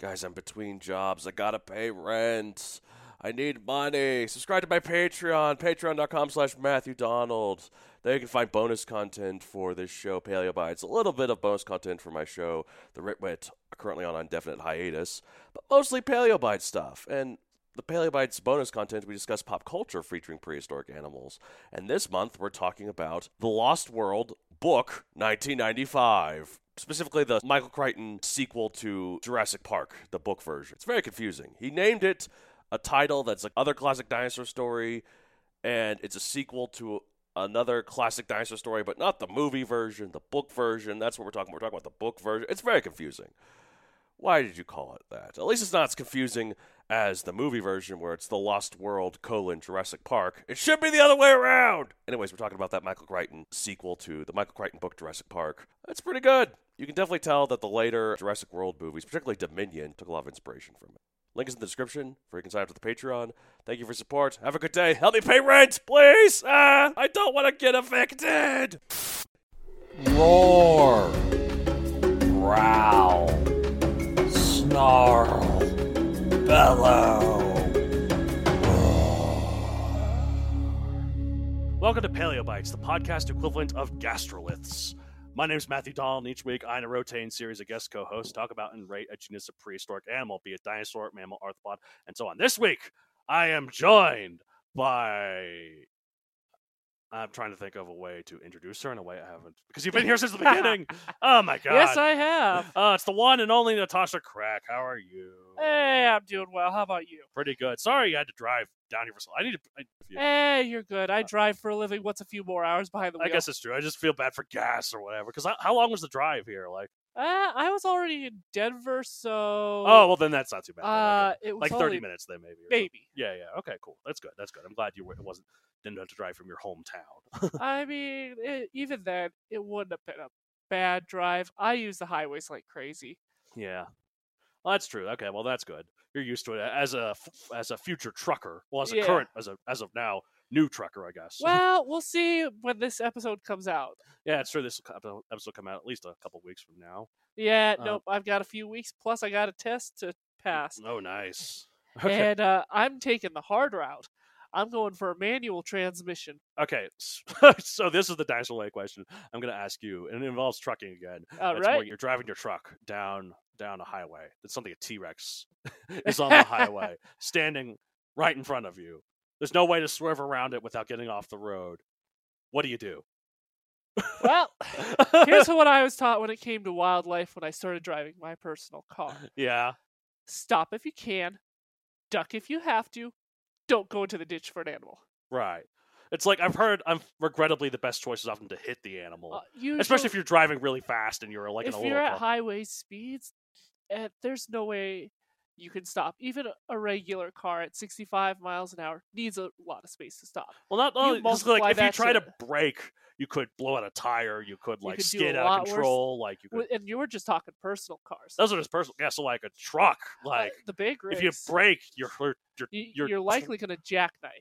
Guys, I'm between jobs. I gotta pay rent. I need money. Subscribe to my Patreon, patreon.com/MatthewDonald. There you can find bonus content for this show, Paleo Bites, a little bit of bonus content for my show, The Ritwit, currently on indefinite hiatus, but mostly Paleo Bite stuff. And the Paleo Bites bonus content, we discuss pop culture featuring prehistoric animals. And this month, we're talking about The Lost World, book 1995. Specifically, the Michael Crichton sequel to Jurassic Park, the book version. It's very confusing. He named it a title that's another classic dinosaur story, and it's a sequel to another classic dinosaur story, but not the movie version, the book version. That's what we're talking about. We're talking about the book version. It's very confusing. Why did you call it that? At least it's not as confusing as the movie version, where it's The Lost World, Jurassic Park. It should be the other way around! Anyways, we're talking about that Michael Crichton sequel to the Michael Crichton book, Jurassic Park. It's pretty good. You can definitely tell that the later Jurassic World movies, particularly Dominion, took a lot of inspiration from it. Link is in the description for you can sign up to the Patreon. Thank you for support. Have a good day. Help me pay rent, please! I don't want to get evicted! Roar. Growl. Snarl. Bellow. Welcome to Paleo Bites, the podcast equivalent of gastroliths. My name is Matthew Dahl, and each week I, in a rotating series of guest co-hosts, talk about and rate a genus of prehistoric animal, be it dinosaur, mammal, arthropod, and so on. This week, I am joined by... I'm trying to think of a way to introduce her in a way I haven't, because you've been here since the beginning. Oh, my God. Yes, I have. It's the one and only Natasha Crack. How are you? Hey, I'm doing well. How about you? Pretty good. Sorry you had to drive down here for so long. Hey, you're good. I drive for a living. What's a few more hours behind the wheel? I guess it's true. I just feel bad for gas or whatever. Because how long was the drive here? I was already in Denver, so... Oh, well, then that's not too bad. It was like 30 minutes then, maybe. Maybe. Yeah. Okay, cool. That's good. I'm glad didn't have to drive from your hometown. I mean, even then, it wouldn't have been a bad drive. I use the highways like crazy. Yeah. Well, that's true. Okay, well, that's good. You're used to it as a future trucker. Well, as a current, as of now, new trucker, I guess. Well, we'll see when this episode comes out. Yeah, it's true. This episode will come out at least a couple weeks from now. Yeah, nope. I've got a few weeks, plus I got a test to pass. Oh, nice. Okay. And I'm taking the hard route. I'm going for a manual transmission. Okay, so this is the dinosaur lay question I'm going to ask you, and it involves trucking again. All right. You're driving your truck down a highway. It's something a T-Rex is on the highway, standing right in front of you. There's no way to swerve around it without getting off the road. What do you do? Well, here's what I was taught when it came to wildlife when I started driving my personal car. Yeah. Stop if you can. Duck if you have to. Don't go into the ditch for an animal. Right. It's like regrettably the best choice is often to hit the animal. Especially if you're driving really fast and you're like in a little... If you're at highway speeds, there's no way you can stop. Even a regular car at 65 miles an hour needs a lot of space to stop. Well, not only... If you try to brake, you could blow out a tire. You could skid out of control. And you were just talking personal cars. Those are just personal. Yeah, so like a truck. The big race. If you brake, you're likely going to jackknife.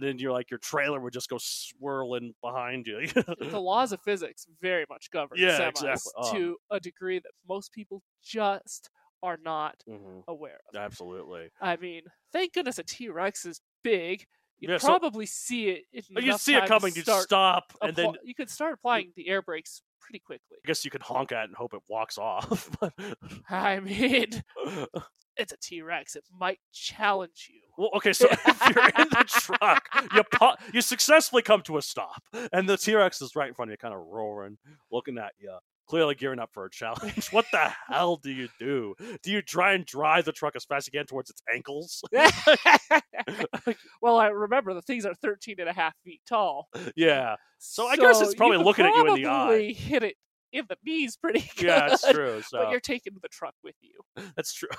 Then you're like your trailer would just go swirling behind you. The laws of physics very much govern semis exactly. To a degree that most people just are not aware of. Absolutely. I mean, thank goodness a T-Rex is big. You'd probably see it. You'd see it coming. You'd stop, and then you could start applying the air brakes pretty quickly. I guess you could honk at it and hope it walks off. I mean, it's a T-Rex. It might challenge you. Well, okay, so if you're in the truck, you successfully come to a stop, and the T-Rex is right in front of you, kind of roaring, looking at you, clearly gearing up for a challenge. What the hell do you do? Do you try and drive the truck as fast as you can towards its ankles? Well, I remember the things are 13 and a half feet tall. Yeah. So I guess it's probably looking at you in the eye. Probably hit it in the knees pretty good. Yeah, that's true. So. But you're taking the truck with you. That's true.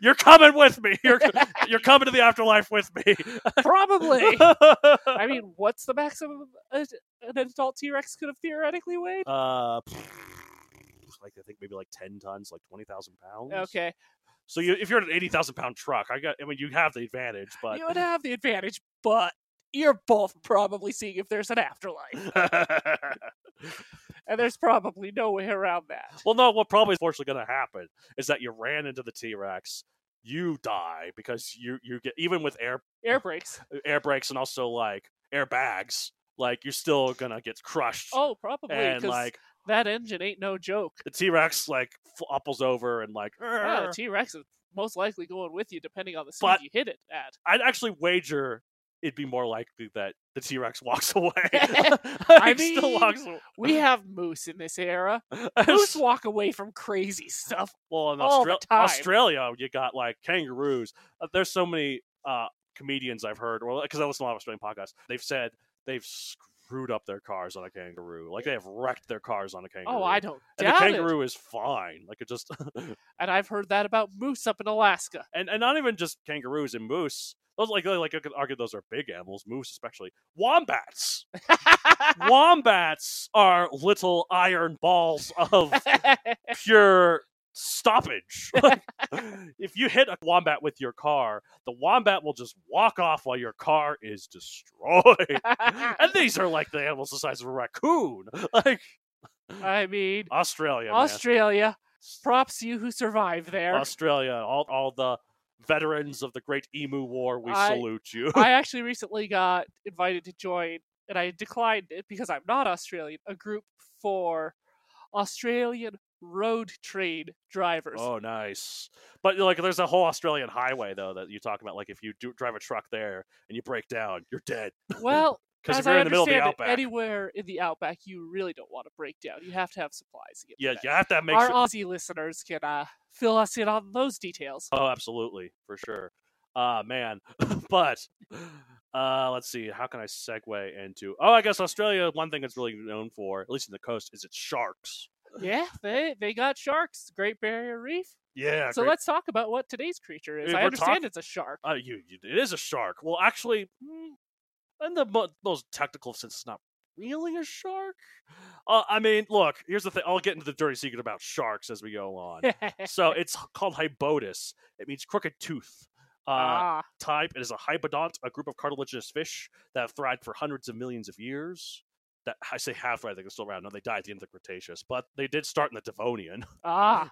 You're coming with me. You're coming to the afterlife with me. Probably. I mean, what's the maximum an adult T-Rex could have theoretically weighed? I think maybe 10 tons, 20,000 pounds. Okay. So if you're in an 80,000 pound truck, you have the advantage, but you would have the advantage, but you're both probably seeing if there's an afterlife. And there's probably no way around that. Well, no, what probably is fortunately going to happen is that you ran into the T-Rex, you die, because you get, even with air brakes and also, airbags, you're still going to get crushed. Oh, probably, and, that engine ain't no joke. The T-Rex, upples over and, Yeah, the T-Rex is most likely going with you, depending on the speed you hit it at. I'd actually wager it'd be more likely that the T-Rex walks away. Still walks away. We have moose in this era. Moose walk away from crazy stuff. Well, in Australia, you got kangaroos. There's so many comedians I've heard, or because I listen to a lot of Australian podcasts, they've said they've screwed up their cars on a kangaroo. They have wrecked their cars on a kangaroo. Oh, I don't doubt it. And the kangaroo is fine. It just. And I've heard that about moose up in Alaska. And not even just kangaroos and moose. Those, I could argue those are big animals, moose especially. Wombats! Wombats are little iron balls of pure stoppage. If you hit a wombat with your car, the wombat will just walk off while your car is destroyed. And these are the animals the size of a raccoon. Australia, man. Australia, props you who survived there. Australia, all the veterans of the Great Emu War, we salute you. I actually recently got invited to join, and I declined it because I'm not Australian, a group for Australian road train drivers. Oh, nice. But there's a whole Australian highway, though, that you talk about. If you do drive a truck there and you break down, you're dead. Well, because if you're in the middle of the outback, anywhere in the outback, you really don't want to break down. You have to have supplies. Yeah, you have to make sure our Aussie listeners can fill us in on those details. Oh, absolutely, for sure. Man, but let's see. How can I segue into? Oh, I guess Australia. One thing it's really known for, at least in the coast, is its sharks. Yeah, they got sharks. Great Barrier Reef. Yeah. So let's talk about what today's creature is. I understand it's a shark. It is a shark. Well, actually. In the most technical sense, it's not really a shark. Look, here's the thing. I'll get into the dirty secret about sharks as we go on. So it's called hybodus. It means crooked tooth. Type. It is a hybodont, a group of cartilaginous fish that have thrived for hundreds of millions of years. That I say half, I think they're still around. No, they died at the end of the Cretaceous, but they did start in the Devonian.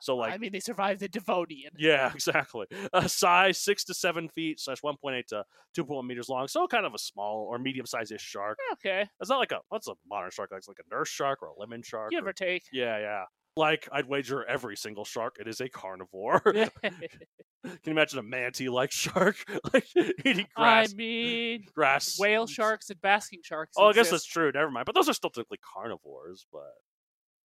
So they survived the Devonian. Yeah, exactly. Size 6 to 7 feet, 1.8 to 2.1 meters long. So kind of a small or medium-sized-ish shark. Okay, it's not what's a modern shark? It's a nurse shark or a lemon shark. Give or take. Yeah. I'd wager every single shark, it is a carnivore. Can you imagine a manatee-like shark eating grass? Whale sharks and basking sharks. Oh, I guess that's true. Never mind. But those are still technically carnivores. But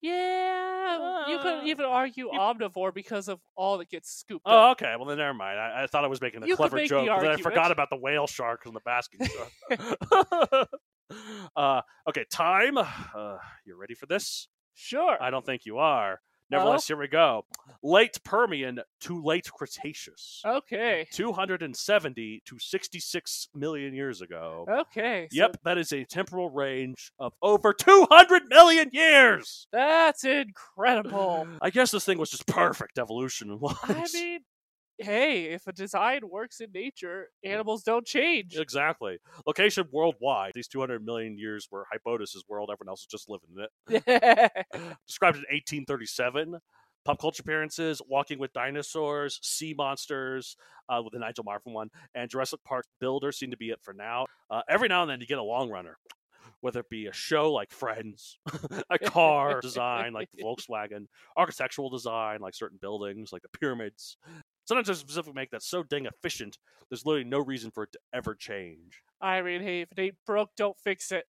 yeah, you couldn't even argue omnivore because of all that gets scooped up. Oh, okay. Well, then never mind. I thought I was making a clever joke, but then I forgot about the whale shark and the basking shark. Okay, time. You ready for this? Sure. I don't think you are. Nevertheless, here we go. Late Permian to late Cretaceous. Okay. 270 to 66 million years ago. Okay. Yep, that is a temporal range of over 200 million years! That's incredible. I guess this thing was just perfect evolution-wise. Hey, if a design works in nature, animals don't change. Exactly. Location worldwide. These 200 million years were Hybodus' world. Everyone else is just living in it. Described in 1837. Pop culture appearances, Walking with Dinosaurs, Sea Monsters, with the Nigel Marvin one, and Jurassic Park Builder seem to be it for now. Every now and then you get a long runner. whether it be a show like Friends, a car design like the Volkswagen, architectural design like certain buildings, like the pyramids. Sometimes there's a specific make that's so dang efficient, there's literally no reason for it to ever change. I mean, hey, if it ain't broke, don't fix it.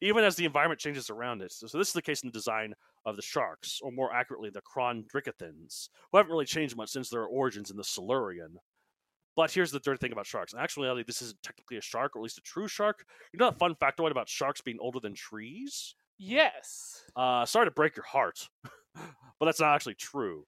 Even as the environment changes around it. So this is the case in the design of the sharks, or more accurately, the Chondrichthyans, who haven't really changed much since their origins in the Silurian. But here's the third thing about sharks. In actuality, this isn't technically a shark, or at least a true shark. You know that fun factoid about sharks being older than trees? Yes. Sorry to break your heart, but that's not actually true.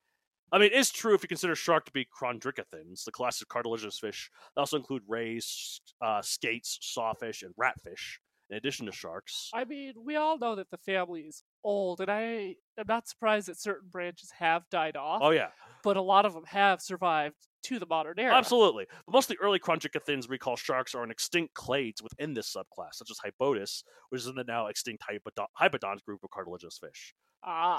I mean, it is true if you consider shark to be Chondrichthyans, the class of cartilaginous fish. They also include rays, skates, sawfish, and ratfish, in addition to sharks. I mean, we all know that the family is old, and I am not surprised that certain branches have died off. Oh, yeah. But a lot of them have survived to the modern era. Absolutely. But most of the early Chondrichthyans we call sharks are in extinct clades within this subclass, such as Hypodus, which is in the now extinct Hypodon's group of cartilaginous fish.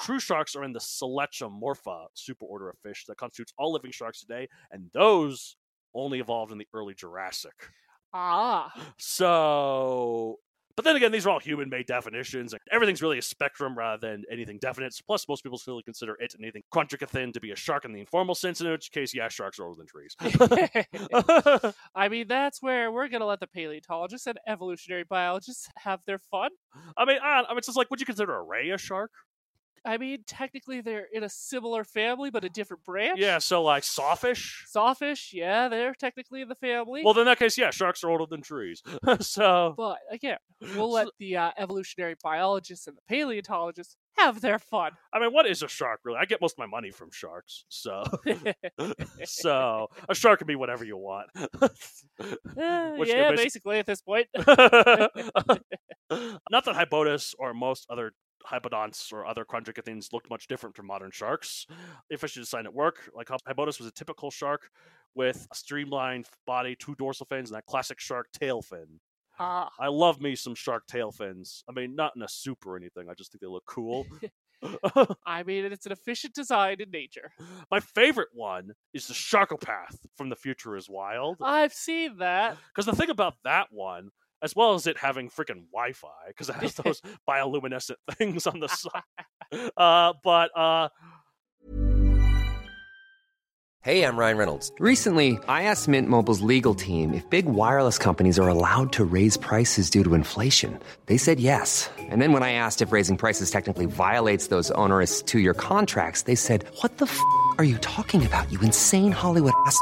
True sharks are in the Selachomorpha superorder of fish that constitutes all living sharks today, and those only evolved in the early Jurassic. So... But then again, these are all human-made definitions. Everything's really a spectrum rather than anything definite. Plus, most people still consider it and anything Chondrichthyans to be a shark in the informal sense, in which case, yeah, sharks are older than trees. I mean, that's where we're going to let the paleontologists and evolutionary biologists have their fun. I mean, it's just like, would you consider a ray a shark? I mean, technically, they're in a similar family, but a different branch. Yeah, so like sawfish? Sawfish, yeah, they're technically in the family. Well, in that case, yeah, sharks are older than trees. So, but again, we'll let the evolutionary biologists and the paleontologists have their fun. I mean, what is a shark, really? I get most of my money from sharks, so... So, a shark can be whatever you want. Yeah, basically, at this point. Not that Hypodus or most other Hypodonts or other Chondrichthyans looked much different from modern sharks. If I should design at work, like Hypodus was a typical shark with a streamlined body, two dorsal fins, and that classic shark tail fin. I love me some shark tail fins. I mean, not in a soup or anything. I just think they look cool. I mean, it's an efficient design in nature. My favorite one is the Sharkopath from The Future is Wild. I've seen that. Because the thing about that one, as well as it having freaking Wi-Fi, because it has those bioluminescent things on the side. Hey, I'm Ryan Reynolds. Recently, I asked Mint Mobile's legal team if big wireless companies are allowed to raise prices due to inflation. They said yes. And then when I asked if raising prices technically violates those onerous two-year contracts, they said, what the f*** are you talking about, you insane Hollywood ass f-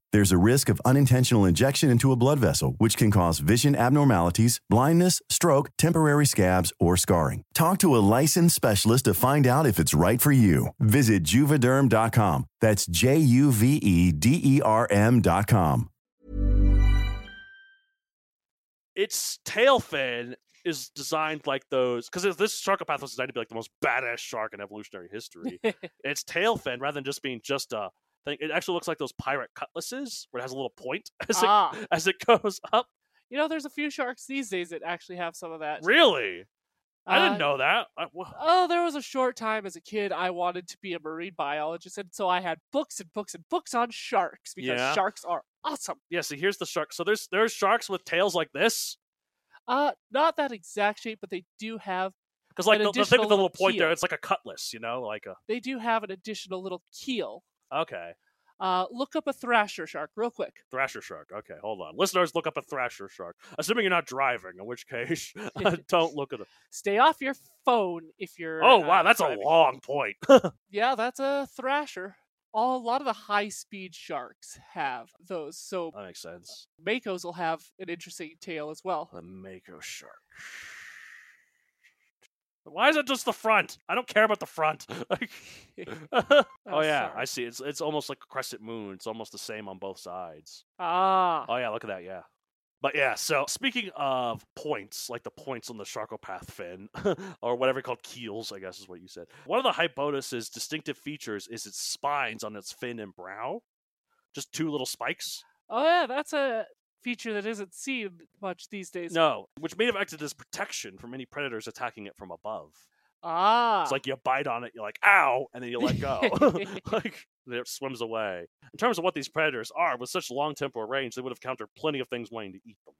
There's a risk of unintentional injection into a blood vessel, which can cause vision abnormalities, blindness, stroke, temporary scabs, or scarring. Talk to a licensed specialist to find out if it's right for you. Visit Juvederm.com. That's JUVEDERM.com. Its tail fin is designed like those, because this Sharkopath was designed to be like the most badass shark in evolutionary history. Its tail fin, rather than just being just a thing, it actually looks like those pirate cutlasses, where it has a little point as it goes up. You know, there's a few sharks these days that actually have some of that. Really? I didn't know that. There was a short time as a kid I wanted to be a marine biologist, and so I had books and books and books on sharks, because sharks are awesome. Yeah, so here's the shark. So there's sharks with tails like this? Not that exact shape, but they do have... Because like the thing with the little point there, it's like a cutlass, you know? They do have an additional little keel. Okay. Look up a Thrasher shark real quick. Thrasher shark. Okay, hold on. Listeners, look up a Thrasher shark. Assuming you're not driving, in which case, don't look at it. Stay off your phone if you're that's driving. A long point. Yeah, that's a Thrasher. A lot of the high-speed sharks have those, so... That makes sense. Makos will have an interesting tail as well. The Mako shark. Why is it just the front? I don't care about the front. I see. It's almost like a crescent moon. It's almost the same on both sides. Ah. Oh, yeah, look at that, yeah. But yeah, so speaking of points, like the points on the Sharkopath fin, or whatever you call keels, I guess is what you said. One of the Hypodus' distinctive features is its spines on its fin and brow. Just two little spikes. Oh yeah, that's a feature that isn't seen much these days. No, which may have acted as protection from any predators attacking it from above. Ah. It's like you bite on it, you're like, ow, and then you let go. It swims away. In terms of what these predators are, with such long temporal range, they would have countered plenty of things wanting to eat them.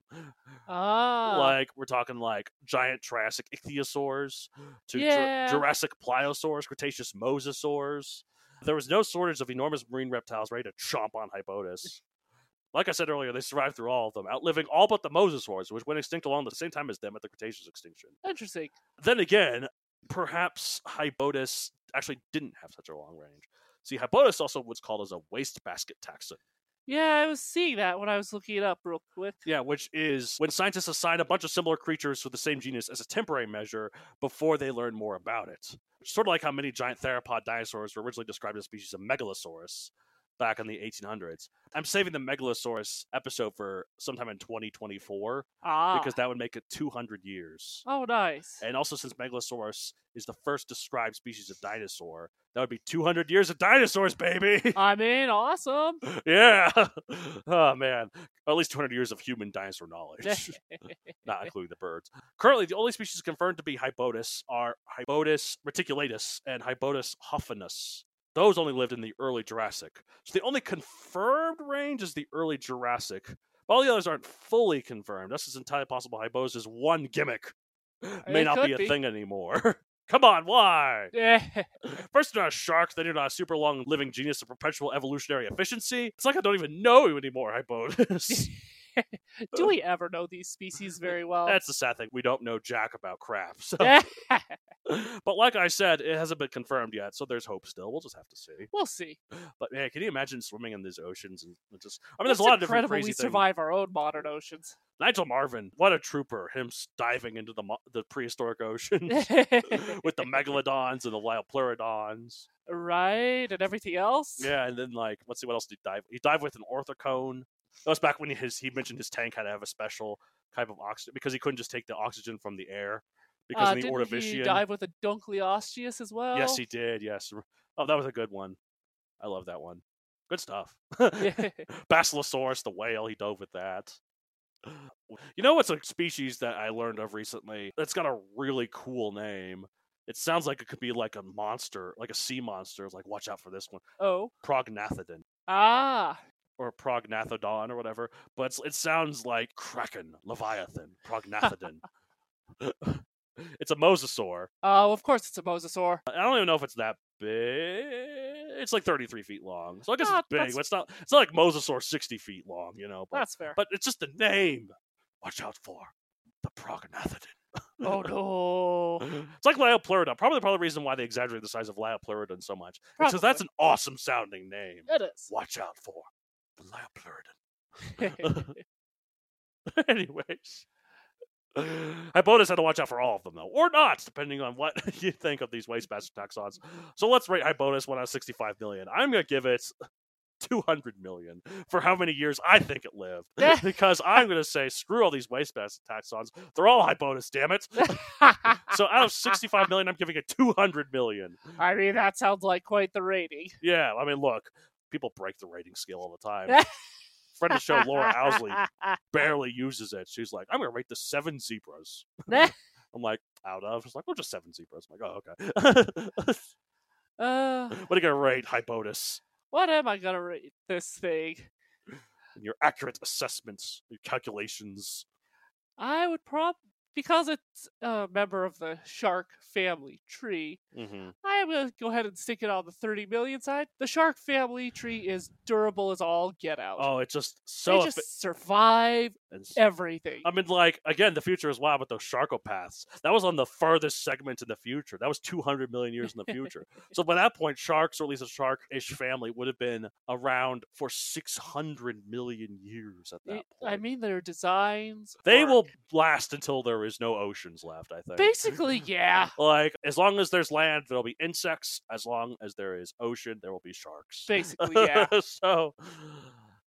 Ah. Like, we're talking like giant Triassic ichthyosaurs, to Jurassic pliosaurs, Cretaceous mosasaurs. There was no shortage of enormous marine reptiles ready to chomp on Hypodus. Like I said earlier, they survived through all of them, outliving all but the mosasaurs, which went extinct along the same time as them at the Cretaceous extinction. Interesting. Then again, perhaps Hypodus actually didn't have such a long range. See, Hypodus also was called as a wastebasket taxon. Yeah, I was seeing that when I was looking it up real quick. Yeah, which is when scientists assign a bunch of similar creatures with the same genus as a temporary measure before they learn more about it. Sort of like how many giant theropod dinosaurs were originally described as a species of Megalosaurus back in the 1800s. I'm saving the Megalosaurus episode for sometime in 2024 because that would make it 200 years. Oh, nice. And also, since Megalosaurus is the first described species of dinosaur, that would be 200 years of dinosaurs, baby! I mean, awesome! Yeah! Oh, man. Or at least 200 years of human dinosaur knowledge. Not including the birds. Currently, the only species confirmed to be Hypodus are Hypodus reticulatus and Hypodus huffinus. Those only lived in the early Jurassic. So the only confirmed range is the early Jurassic. But all the others aren't fully confirmed. That's entirely possible. Hypodus is one gimmick. May not be a thing anymore. Come on, why? First, you're not a shark. Then you're not a super long living genius of perpetual evolutionary efficiency. It's like I don't even know you anymore, Hypodus. Do we ever know these species very well? That's the sad thing. We don't know jack about crap. So. But like I said, it hasn't been confirmed yet, so there's hope still. We'll just have to see. We'll see. But man, can you imagine swimming in these oceans? And just there's a lot of different crazy things. It's incredible we survive our own modern oceans. Nigel Marvin, what a trooper, him diving into the prehistoric oceans with the megalodons and the Liopleurodons. Right, and everything else? Yeah, and then let's see, what else did he dive? He dived with an orthocone. That was back when he mentioned his tank had to have a special type of oxygen, because he couldn't just take the oxygen from the air. Because in the Ordovician... Didn't he dive with a Dunkleosteus as well? Yes, he did, yes. Oh, that was a good one. I love that one. Good stuff. Basilosaurus, the whale, he dove with that. You know what's a species that I learned of recently that's got a really cool name? It sounds like it could be like a monster, like a sea monster. It's like, watch out for this one. Oh. Prognathodon. Ah. Or Prognathodon or whatever. But it sounds like Kraken, Leviathan, Prognathodon. It's a mosasaur. Oh, of course it's a mosasaur. I don't even know if it's that big. It's like 33 feet long. So I guess it's big. That's... It's not like mosasaur 60 feet long, you know. But, that's fair. But it's just the name. Watch out for the Prognathodon. Oh, no. It's like Liopleurodon. Probably the reason why they exaggerate the size of Liopleurodon so much. Because that's an awesome sounding name. It is. Watch out for the Liopleurodon. Anyways. Hypodus had to watch out for all of them, though. Or not, depending on what you think of these wastebasket taxons. So let's rate Hypodus 1 out of 65 million. I'm going to give it 200 million for how many years I think it lived. Because I'm going to say, screw all these wastebasket taxons. They're all Hypodus, damn it. So out of 65 million, I'm giving it 200 million. I mean, that sounds like quite the rating. Yeah, I mean, look, people break the rating scale all the time. Friend of the show, Laura Owsley, barely uses it. She's like, I'm going to rate the 7 zebras. I'm like, out of? She's like, well, just 7 zebras. I'm like, oh, okay. What are you going to rate, Hypodus? What am I going to rate this thing? Your accurate assessments, your calculations. I would probably because it's a member of the shark family tree, I am going to go ahead and stick it on the 30 million side. The shark family tree is durable as all get out. Oh, it's just so... They just survive everything. I mean, like, again, the future is wild with those Sharkopaths. That was on the furthest segment in the future. That was 200 million years in the future. So by that point, sharks, or at least a shark-ish family, would have been around for 600 million years at that point. I mean, their designs... They will last until they're... There is no oceans left, I think. Basically, yeah. Like, as long as there's land, there'll be insects. As long as there is ocean, there will be sharks. Basically, yeah. So...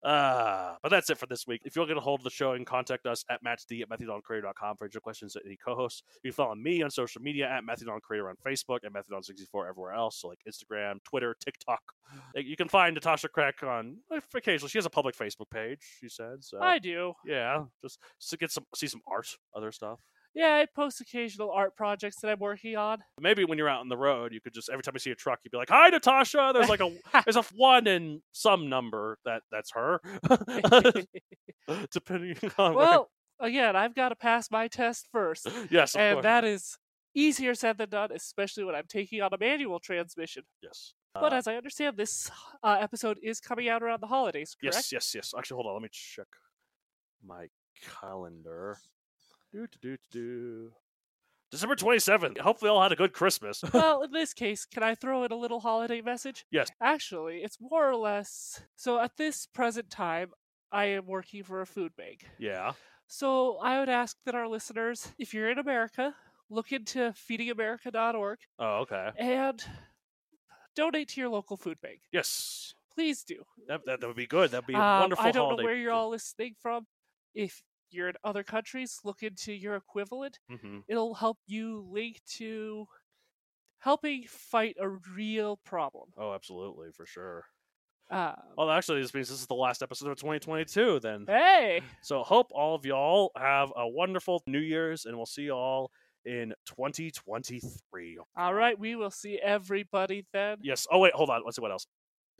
but that's it for this week. If you want to get a hold of the show and contact us at MattD@MatthewDahlCreator.com for your questions at any co-hosts. You can follow me on social media at MatthewDahlCreator on Facebook and MatthewDahl64 everywhere else, so like Instagram, Twitter, TikTok. You can find Natasha Crack on occasionally. She has a public Facebook page, she said. So I do. Yeah, just to see some art, other stuff. Yeah, I post occasional art projects that I'm working on. Maybe when you're out on the road, you could just, every time you see a truck, you'd be like, "Hi, Natasha!" There's like there's a one in some number that's her. Depending on again, I've got to pass my test first. Yes, of course. That is easier said than done, especially when I'm taking on a manual transmission. Yes. But as I understand, this episode is coming out around the holidays, correct? Yes. Actually, hold on. Let me check my calendar. December 27th. Hopefully all had a good Christmas. Well, in this case, can I throw in a little holiday message? Yes. Actually, it's more or less... So at this present time, I am working for a food bank. Yeah. So I would ask that our listeners, if you're in America, look into feedingamerica.org. Oh, okay. And donate to your local food bank. Yes. Please do. That would be good. That would be a wonderful holiday. I don't know where you're all listening from. If you're in other countries, look into your equivalent. It'll help you link to helping fight a real problem. Oh, absolutely, for sure. Well, actually, this means this is the last episode of 2022 then. Hey! So hope all of y'all have a wonderful New Year's, and we'll see y'all in 2023. All right, we will see everybody then. Yes. Oh, wait, hold on. Let's see what else.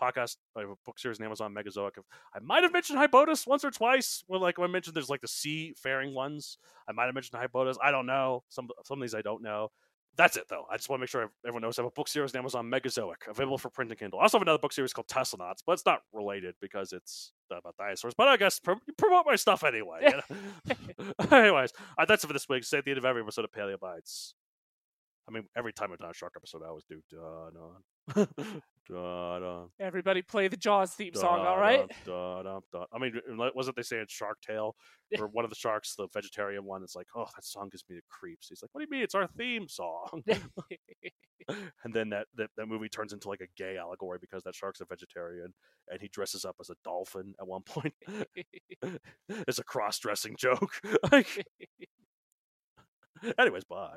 Podcast, book series on Amazon, Megazoic. I might have mentioned Hybotus once or twice. Well, like when I mentioned, there's like the sea-faring ones. I might have mentioned Hybotus. I don't know. Some of these I don't know. That's it, though. I just want to make sure everyone knows I have a book series on Amazon, Megazoic, available for print and Kindle. I also have another book series called Teslanauts, but it's not related because it's about dinosaurs. But I guess promote my stuff anyway. You know? Anyways, that's it for this week. Stay at the end of every episode of Paleo Bites. I mean, every time I've done a shark episode, I always do dun-dun. Dun-dun. Everybody play the Jaws theme song, all right? Dun-dun-dun. I mean, wasn't they saying Shark Tale? Or one of the sharks, the vegetarian one, is like, "Oh, that song gives me the creeps." He's like, "What do you mean? It's our theme song." And then that movie turns into like a gay allegory because that shark's a vegetarian and he dresses up as a dolphin at one point. It's a cross-dressing joke. Anyways, bye.